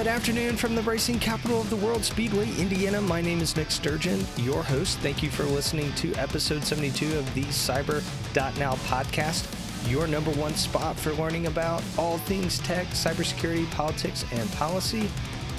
Good afternoon from the racing capital of the world, Speedway, Indiana. My name is Nick Sturgeon, your host. Thank you for listening to episode 72 of the Cyber.Now podcast, your number one spot for learning about all things tech, cybersecurity, politics, and policy.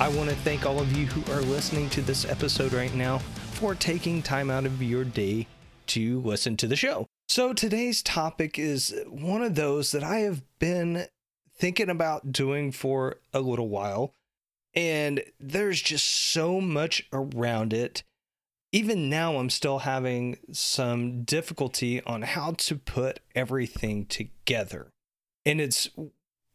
I want to thank all of you who are listening to this episode right now for taking time out of your day to listen to the show. So today's topic is one of those that I have been thinking about doing for a little while, and there's just so much around it. Even now, I'm still having some difficulty on how to put everything together, and it's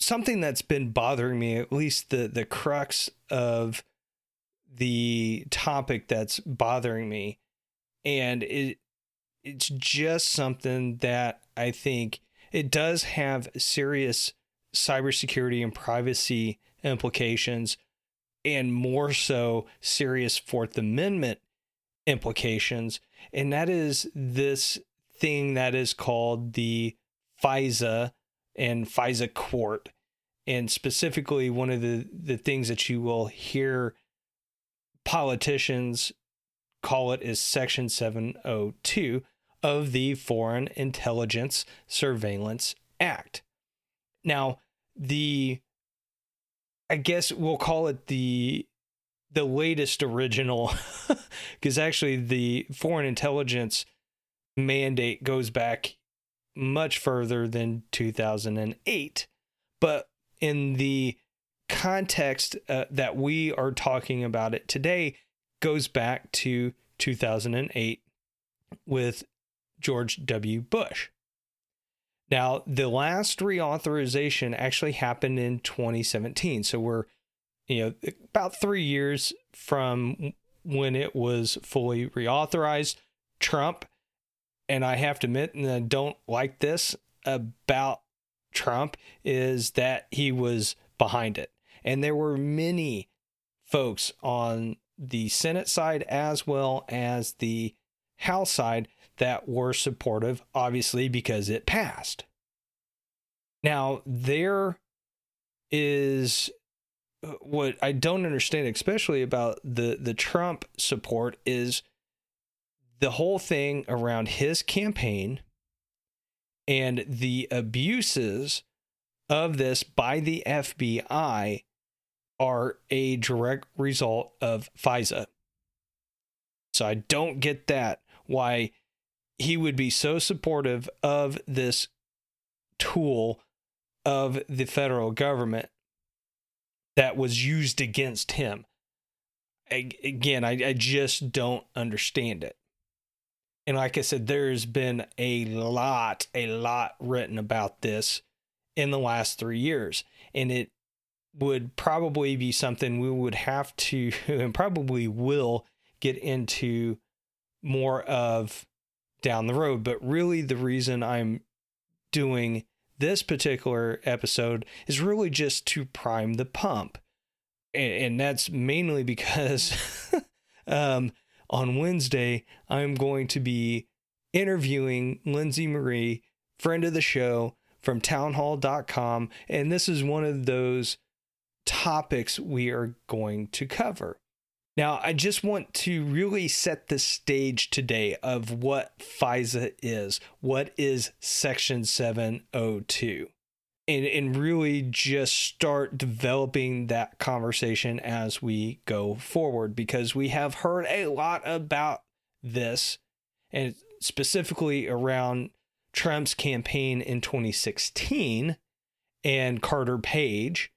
something that's been bothering me, at least the crux of the topic that's bothering me, and it's just something that I think it does have serious cybersecurity and privacy implications, and more so serious Fourth Amendment implications. And that is this thing that is called the FISA and FISA court. And specifically, one of the things that you will hear politicians call it is Section 702 of the Foreign Intelligence Surveillance Act. Now, I guess we'll call it the latest original, because actually the foreign intelligence mandate goes back much further than 2008. But in the context that we are talking about it today, goes back to 2008 with George W. Bush. Now, the last reauthorization actually happened in 2017. So we're, about 3 years from when it was fully reauthorized. Trump, and I have to admit, and I don't like this about Trump, is that he was behind it. And there were many folks on the Senate side as well as the House side that were supportive, obviously, because it passed. Now, there is what I don't understand, especially about the Trump support, is the whole thing around his campaign and the abuses of this by the FBI are a direct result of FISA. So I don't get that, why he would be so supportive of this tool of the federal government that was used against him. I just don't understand it. And like I said, there's been a lot written about this in the last 3 years. And it would probably be something we would have to, and probably will, get into more of down the road. But really, the reason I'm doing this particular episode is really just to prime the pump. And that's mainly because on Wednesday, I'm going to be interviewing Lindsay Marie, friend of the show from townhall.com. And this is one of those topics we are going to cover. Now, I just want to really set the stage today of what FISA is, what is Section 702, and really just start developing that conversation as we go forward, because we have heard a lot about this, and specifically around Trump's campaign in 2016 and Carter Page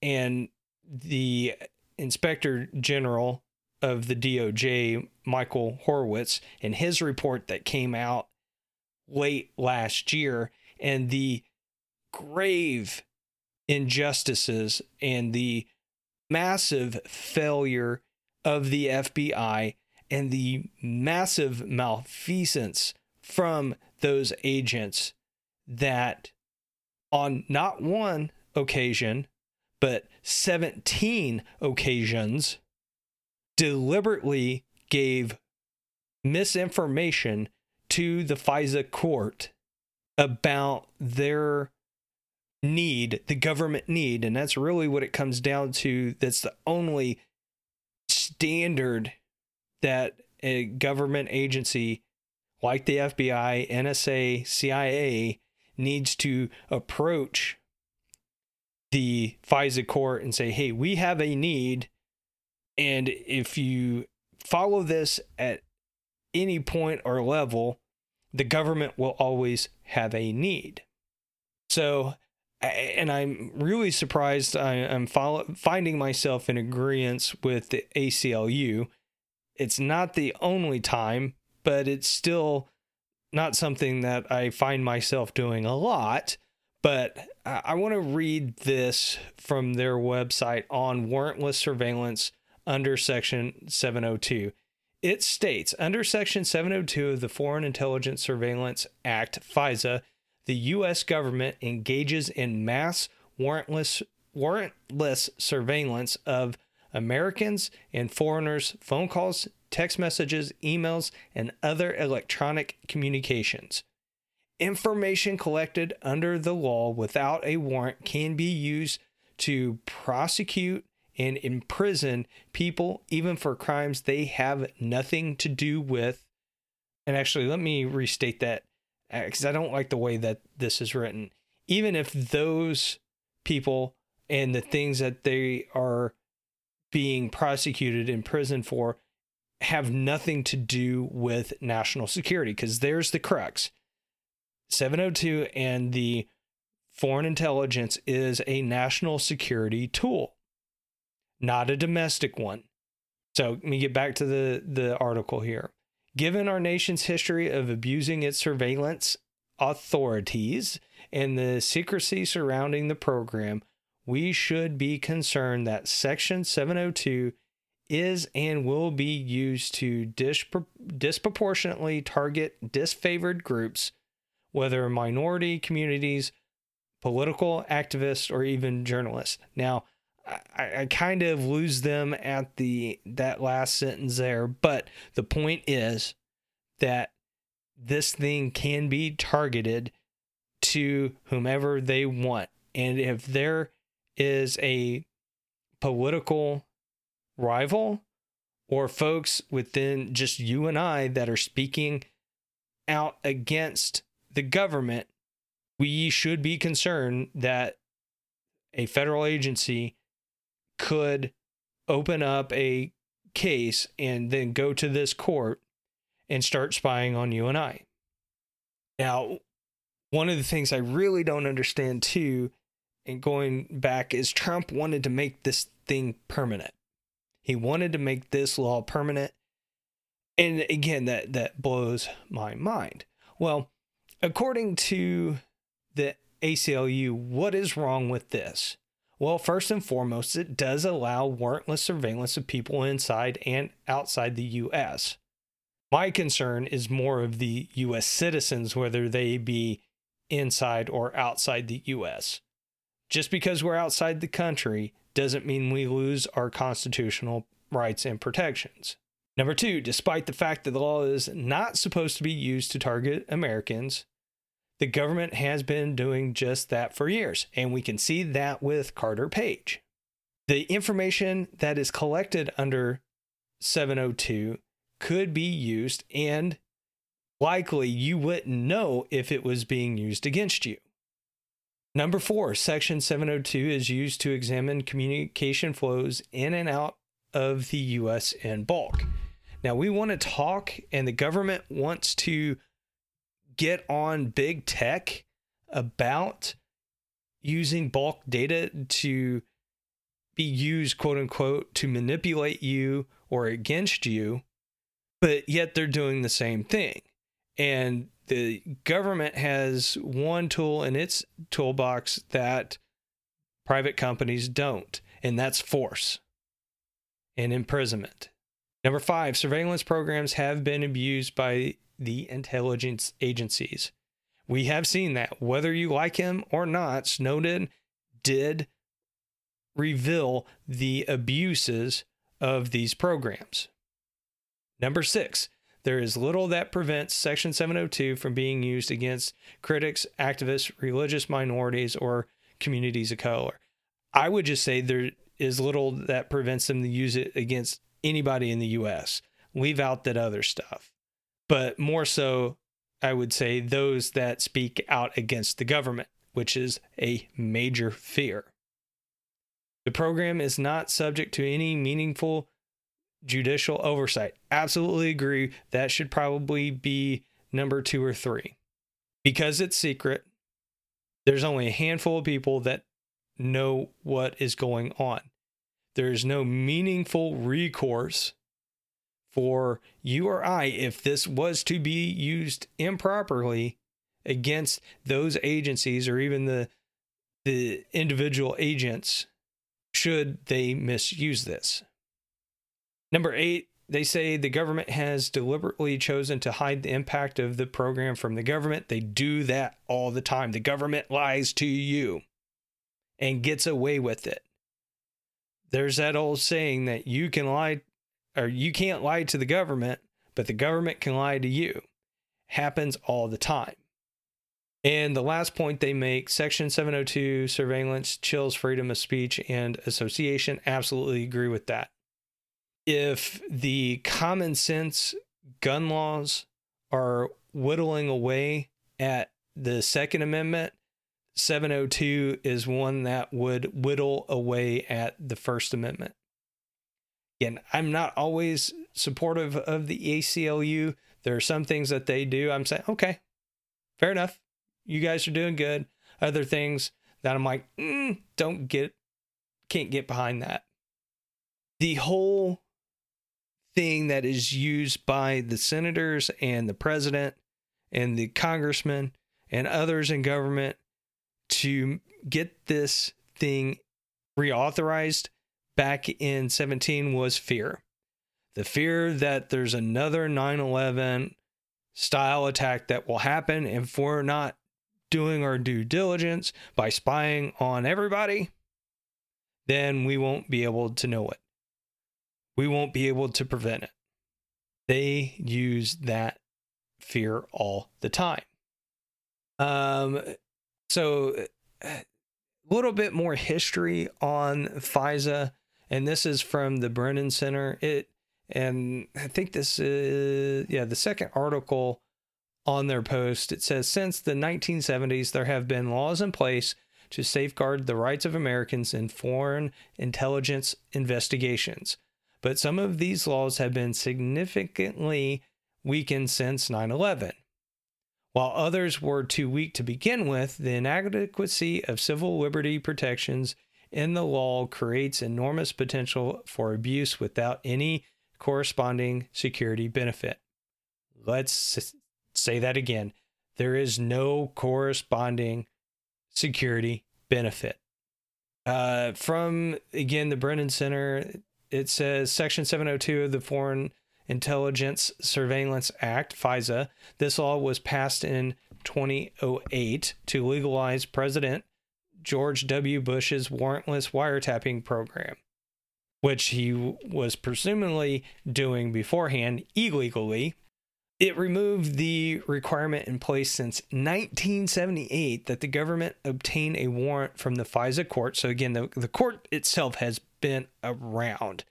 and the Inspector General of the DOJ, Michael Horowitz, and his report that came out late last year, and the grave injustices and the massive failure of the FBI and the massive malfeasance from those agents that on not one occasion, but 17 occasions deliberately gave misinformation to the FISA court about their need, the government need, and that's really what it comes down to. That's the only standard that a government agency like the FBI, NSA, CIA needs to approach the FISA court and say, hey, we have a need, and if you follow this at any point or level, the government will always have a need. So, and I'm really surprised I'm finding myself in agreement with the ACLU. It's not the only time, but it's still not something that I find myself doing a lot. But I want to read this from their website on warrantless surveillance under Section 702. It states, under Section 702 of the Foreign Intelligence Surveillance Act, FISA, the U.S. government engages in mass warrantless surveillance of Americans and foreigners, phone calls, text messages, emails, and other electronic communications. Information collected under the law without a warrant can be used to prosecute and imprison people, even for crimes they have nothing to do with. And actually, let me restate that, because I don't like the way that this is written. Even if those people and the things that they are being prosecuted in prison for have nothing to do with national security, because there's the crux. 702 and the foreign intelligence is a national security tool, not a domestic one. So let me get back to the article here. Given our nation's history of abusing its surveillance authorities and the secrecy surrounding the program, we should be concerned that Section 702 is and will be used to disproportionately target disfavored groups, whether minority communities, political activists, or even journalists. Now, I kind of lose them at that last sentence there, but the point is that this thing can be targeted to whomever they want. And if there is a political rival or folks within just you and I that are speaking out against the government, we should be concerned that a federal agency could open up a case and then go to this court and start spying on you and I. Now, one of the things I really don't understand too, and going back, is Trump wanted to make this thing permanent. He wanted to make this law permanent. And again, that blows my mind. Well, according to the ACLU, what is wrong with this? Well, first and foremost, it does allow warrantless surveillance of people inside and outside the U.S. My concern is more of the U.S. citizens, whether they be inside or outside the U.S. Just because we're outside the country doesn't mean we lose our constitutional rights and protections. Number two, despite the fact that the law is not supposed to be used to target Americans, the government has been doing just that for years, and we can see that with Carter Page. The information that is collected under 702 could be used, and likely you wouldn't know if it was being used against you. Number four, Section 702 is used to examine communication flows in and out of the U.S. in bulk. Now, we want to talk, and the government wants to get on big tech about using bulk data to be used, quote unquote, to manipulate you or against you, but yet they're doing the same thing. And the government has one tool in its toolbox that private companies don't, and that's force and imprisonment. Number five, surveillance programs have been abused by the intelligence agencies. We have seen that, whether you like him or not, Snowden did reveal the abuses of these programs. Number six, there is little that prevents Section 702 from being used against critics, activists, religious minorities, or communities of color. I would just say there is little that prevents them to use it against anybody in the U.S. Leave out that other stuff. But more so, I would say those that speak out against the government, which is a major fear. The program is not subject to any meaningful judicial oversight. Absolutely agree. That should probably be number 2 or 3. Because it's secret, there's only a handful of people that know what is going on. There is no meaningful recourse for you or I if this was to be used improperly against those agencies or even the individual agents should they misuse this. Number 8, they say the government has deliberately chosen to hide the impact of the program from the government. They do that all the time. The government lies to you and gets away with it. There's that old saying that you can lie, or you can't lie to the government, but the government can lie to you. Happens all the time. And the last point they make, Section 702 surveillance chills freedom of speech and association. Absolutely agree with that. If the common sense gun laws are whittling away at the Second Amendment, 702 is one that would whittle away at the First Amendment. Again, I'm not always supportive of the ACLU. There are some things that they do. I'm saying, okay, fair enough. You guys are doing good. Other things that I'm like, can't get behind that. The whole thing that is used by the senators and the president and the congressmen and others in government to get this thing reauthorized back in 17 was fear. The fear that there's another 9/11 style attack that will happen, and if we're not doing our due diligence by spying on everybody, then we won't be able to know it. We won't be able to prevent it. They use that fear all the time. So a little bit more history on FISA, and this is from the Brennan Center. And I think this is, the second article on their post. It says, since the 1970s, there have been laws in place to safeguard the rights of Americans in foreign intelligence investigations. But some of these laws have been significantly weakened since 9/11. While others were too weak to begin with, the inadequacy of civil liberty protections in the law creates enormous potential for abuse without any corresponding security benefit. Let's say that again. There is no corresponding security benefit. From, again, the Brennan Center, it says Section 702 of the Foreign Intelligence Surveillance Act, FISA. This law was passed in 2008 to legalize President George W. Bush's warrantless wiretapping program, which he was presumably doing beforehand illegally. It removed the requirement in place since 1978 that the government obtain a warrant from the FISA court. So again, the court itself has been around,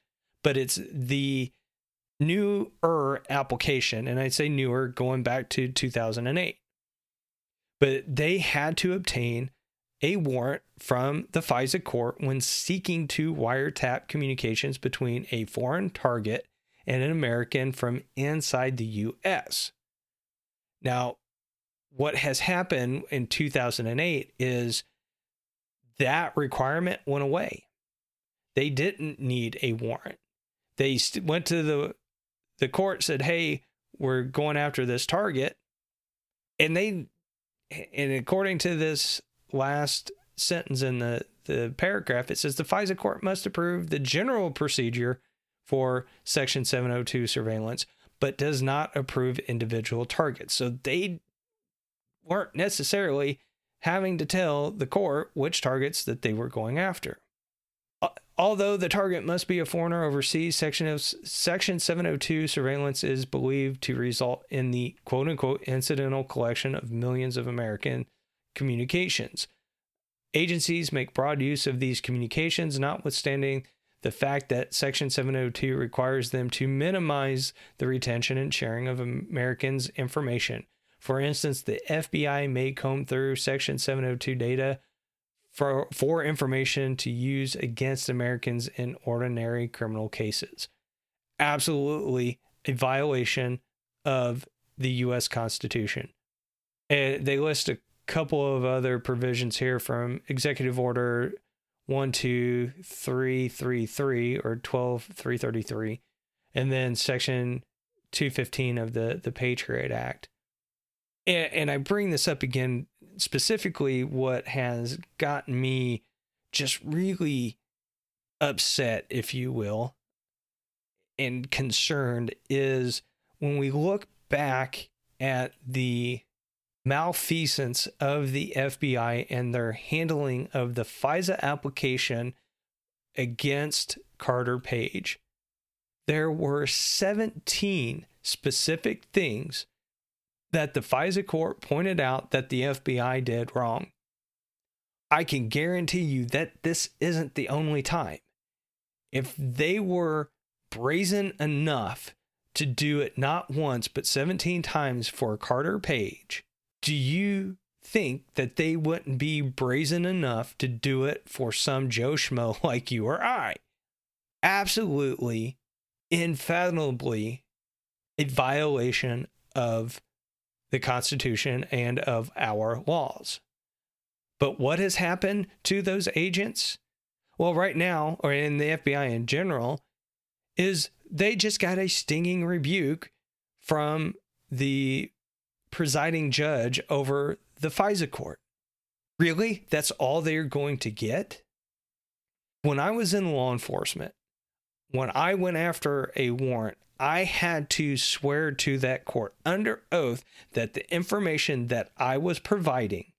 but it's the newer application, and I say newer going back to 2008. But they had to obtain a warrant from the FISA court when seeking to wiretap communications between a foreign target and an American from inside the U.S. Now, what has happened in 2008 is that requirement went away. They didn't need a warrant. They went to the court, said, hey, we're going after this target. And according to this last sentence in the paragraph, it says the FISA court must approve the general procedure for Section 702 surveillance, but does not approve individual targets. So they weren't necessarily having to tell the court which targets that they were going after. Although the target must be a foreigner overseas, Section 702 surveillance is believed to result in the quote-unquote incidental collection of millions of American communications. Agencies make broad use of these communications, notwithstanding the fact that Section 702 requires them to minimize the retention and sharing of Americans' information. For instance, the FBI may comb through Section 702 data for information to use against Americans in ordinary criminal cases. Absolutely a violation of the U.S. Constitution. And they list a couple of other provisions here from Executive Order 12333 or 12333, and then Section 215 of the Patriot Act. And I bring this up again, specifically what has gotten me just really upset, if you will, and concerned is when we look back at the malfeasance of the FBI and their handling of the FISA application against Carter Page. There were 17 specific things that the FISA court pointed out that the FBI did wrong. I can guarantee you that this isn't the only time. If they were brazen enough to do it not once, but 17 times for Carter Page, do you think that they wouldn't be brazen enough to do it for some Joe Schmo like you or I? Absolutely, infathomably, a violation of the Constitution and of our laws. But what has happened to those agents? Well, right now, or in the FBI in general, is they just got a stinging rebuke from the presiding judge over the FISA court. Really? That's all they're going to get? When I was in law enforcement, when I went after a warrant, I had to swear to that court under oath that the information that I was providing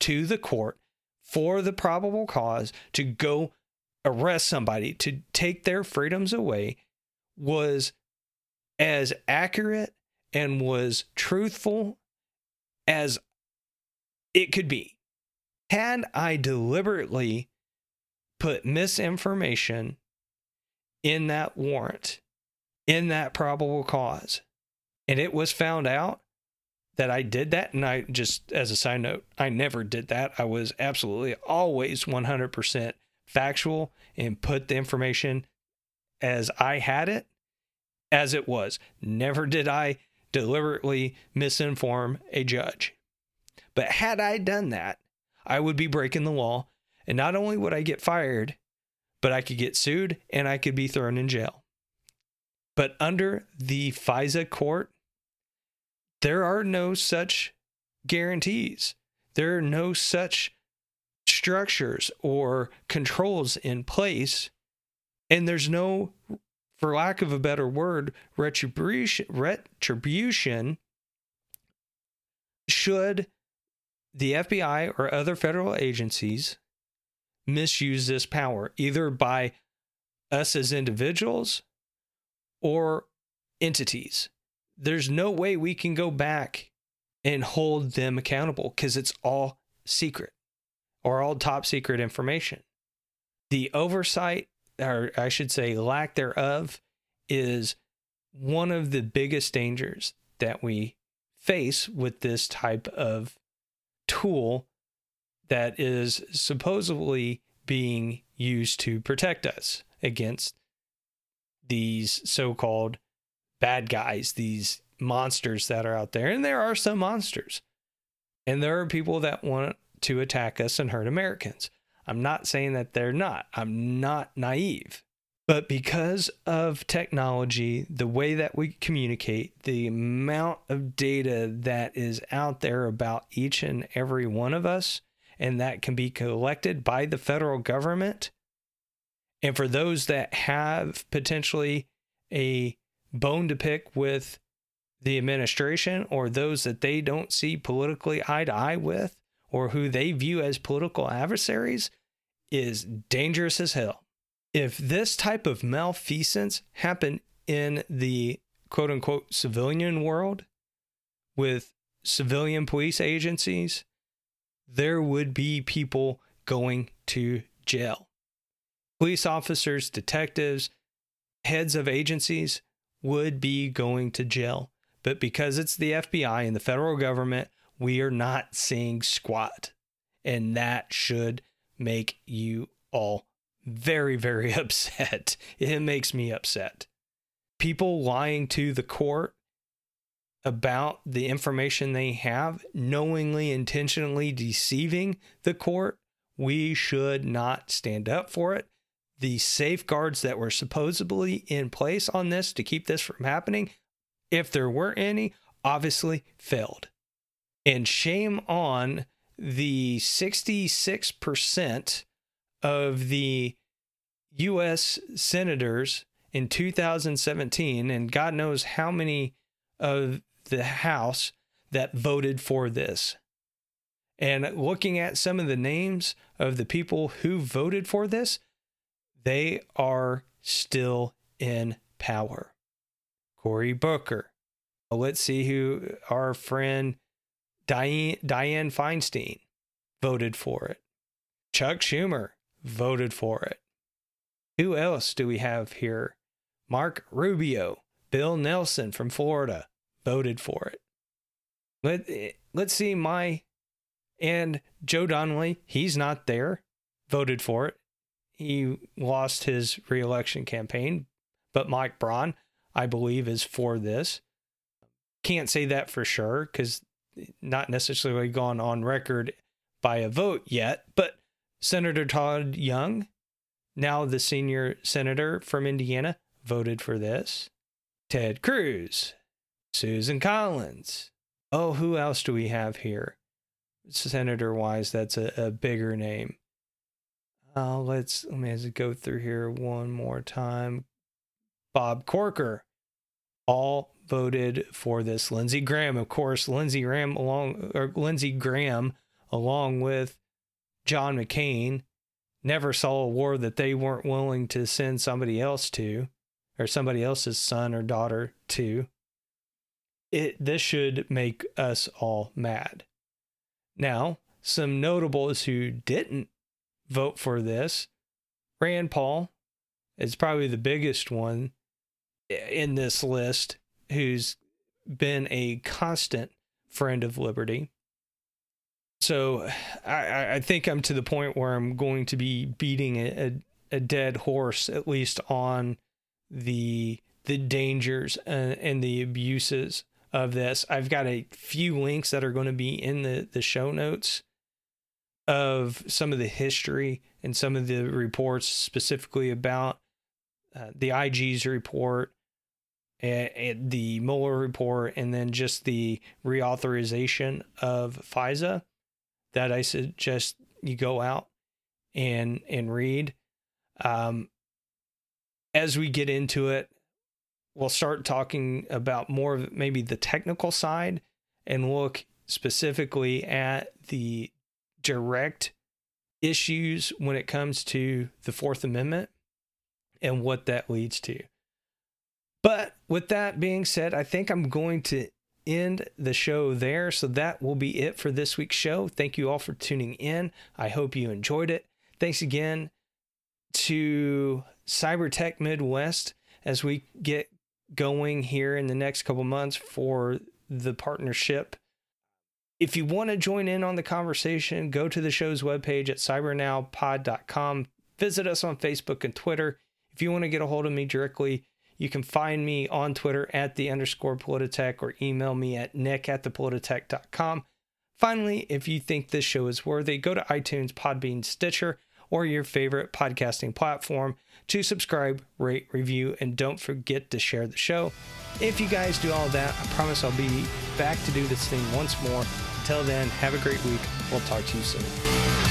to the court for the probable cause to go arrest somebody, to take their freedoms away, was as accurate and was truthful as it could be. Had I deliberately put misinformation in that warrant, in that probable cause, and it was found out that I did that, and I just, as a side note, I never did that. I was absolutely always 100% factual and put the information as I had it, as it was. Never did I deliberately misinform a judge. But had I done that, I would be breaking the law, and not only would I get fired, but I could get sued and I could be thrown in jail. But under the FISA court, there are no such guarantees. There are no such structures or controls in place. And there's no, for lack of a better word, retribution should the FBI or other federal agencies misuse this power, either by us as individuals or entities. There's no way we can go back and hold them accountable because it's all secret or all top secret information. The oversight, or I should say lack thereof, is one of the biggest dangers that we face with this type of tool that is supposedly being used to protect us against these so-called bad guys, these monsters that are out there. And there are some monsters. And there are people that want to attack us and hurt Americans. I'm not saying that they're not. I'm not naive. But because of technology, the way that we communicate, the amount of data that is out there about each and every one of us, and that can be collected by the federal government, and for those that have potentially a bone to pick with the administration, or those that they don't see politically eye to eye with, or who they view as political adversaries, is dangerous as hell. If this type of malfeasance happened in the quote-unquote civilian world with civilian police agencies, there would be people going to jail. Police officers, detectives, heads of agencies would be going to jail. But because it's the FBI and the federal government, we are not seeing squat. And that should make you all very, very upset. It makes me upset. People lying to the court about the information they have, knowingly, intentionally deceiving the court, we should not stand up for it. The safeguards that were supposedly in place on this to keep this from happening, if there were any, obviously failed. And shame on the 66% of the U.S. senators in 2017, and God knows how many of the House that voted for this. And looking at some of the names of the people who voted for this, they are still in power. Cory Booker. Let's see who our friend Dianne Feinstein voted for it. Chuck Schumer voted for it. Who else do we have here? Mark Rubio. Bill Nelson from Florida voted for it. Let's see, and Joe Donnelly, he's not there, voted for it. He lost his re-election campaign, but Mike Braun, I believe, is for this. Can't say that for sure because not necessarily gone on record by a vote yet, but Senator Todd Young, now the senior senator from Indiana, voted for this. Ted Cruz, Susan Collins. Oh, who else do we have here? Senator-wise, that's a bigger name. Let me go through here one more time. Bob Corker, all voted for this. Lindsey Graham, of course. Lindsey Graham, along with John McCain, never saw a war that they weren't willing to send somebody else to, or somebody else's son or daughter to. This should make us all mad. Now, some notables who didn't vote for this. Rand Paul is probably the biggest one in this list, who's been a constant friend of liberty. So I think I'm to the point where I'm going to be beating a dead horse, at least on the dangers and the abuses of this. I've got a few links that are going to be in the show notes of some of the history and some of the reports, specifically about the IG's report, and the Mueller report, and then just the reauthorization of FISA that I suggest you go out and read. As we get into it, we'll start talking about more of maybe the technical side and look specifically at the direct issues when it comes to the Fourth Amendment and what that leads to. But with that being said, I think I'm going to end the show there. So that will be it for this week's show. Thank you all for tuning in. I hope you enjoyed it. Thanks again to Cybertech Midwest as we get going here in the next couple months for the partnership. If you want to join in on the conversation, go to the show's webpage at cybernowpod.com. Visit us on Facebook and Twitter. If you want to get a hold of me directly, you can find me on Twitter at @_Polititech or email me at nick@thepolititech.com. Finally, if you think this show is worthy, go to iTunes, Podbean, Stitcher, or your favorite podcasting platform to subscribe, rate, review, and don't forget to share the show. If you guys do all that, I promise I'll be back to do this thing once more. Until then, have a great week. We'll talk to you soon.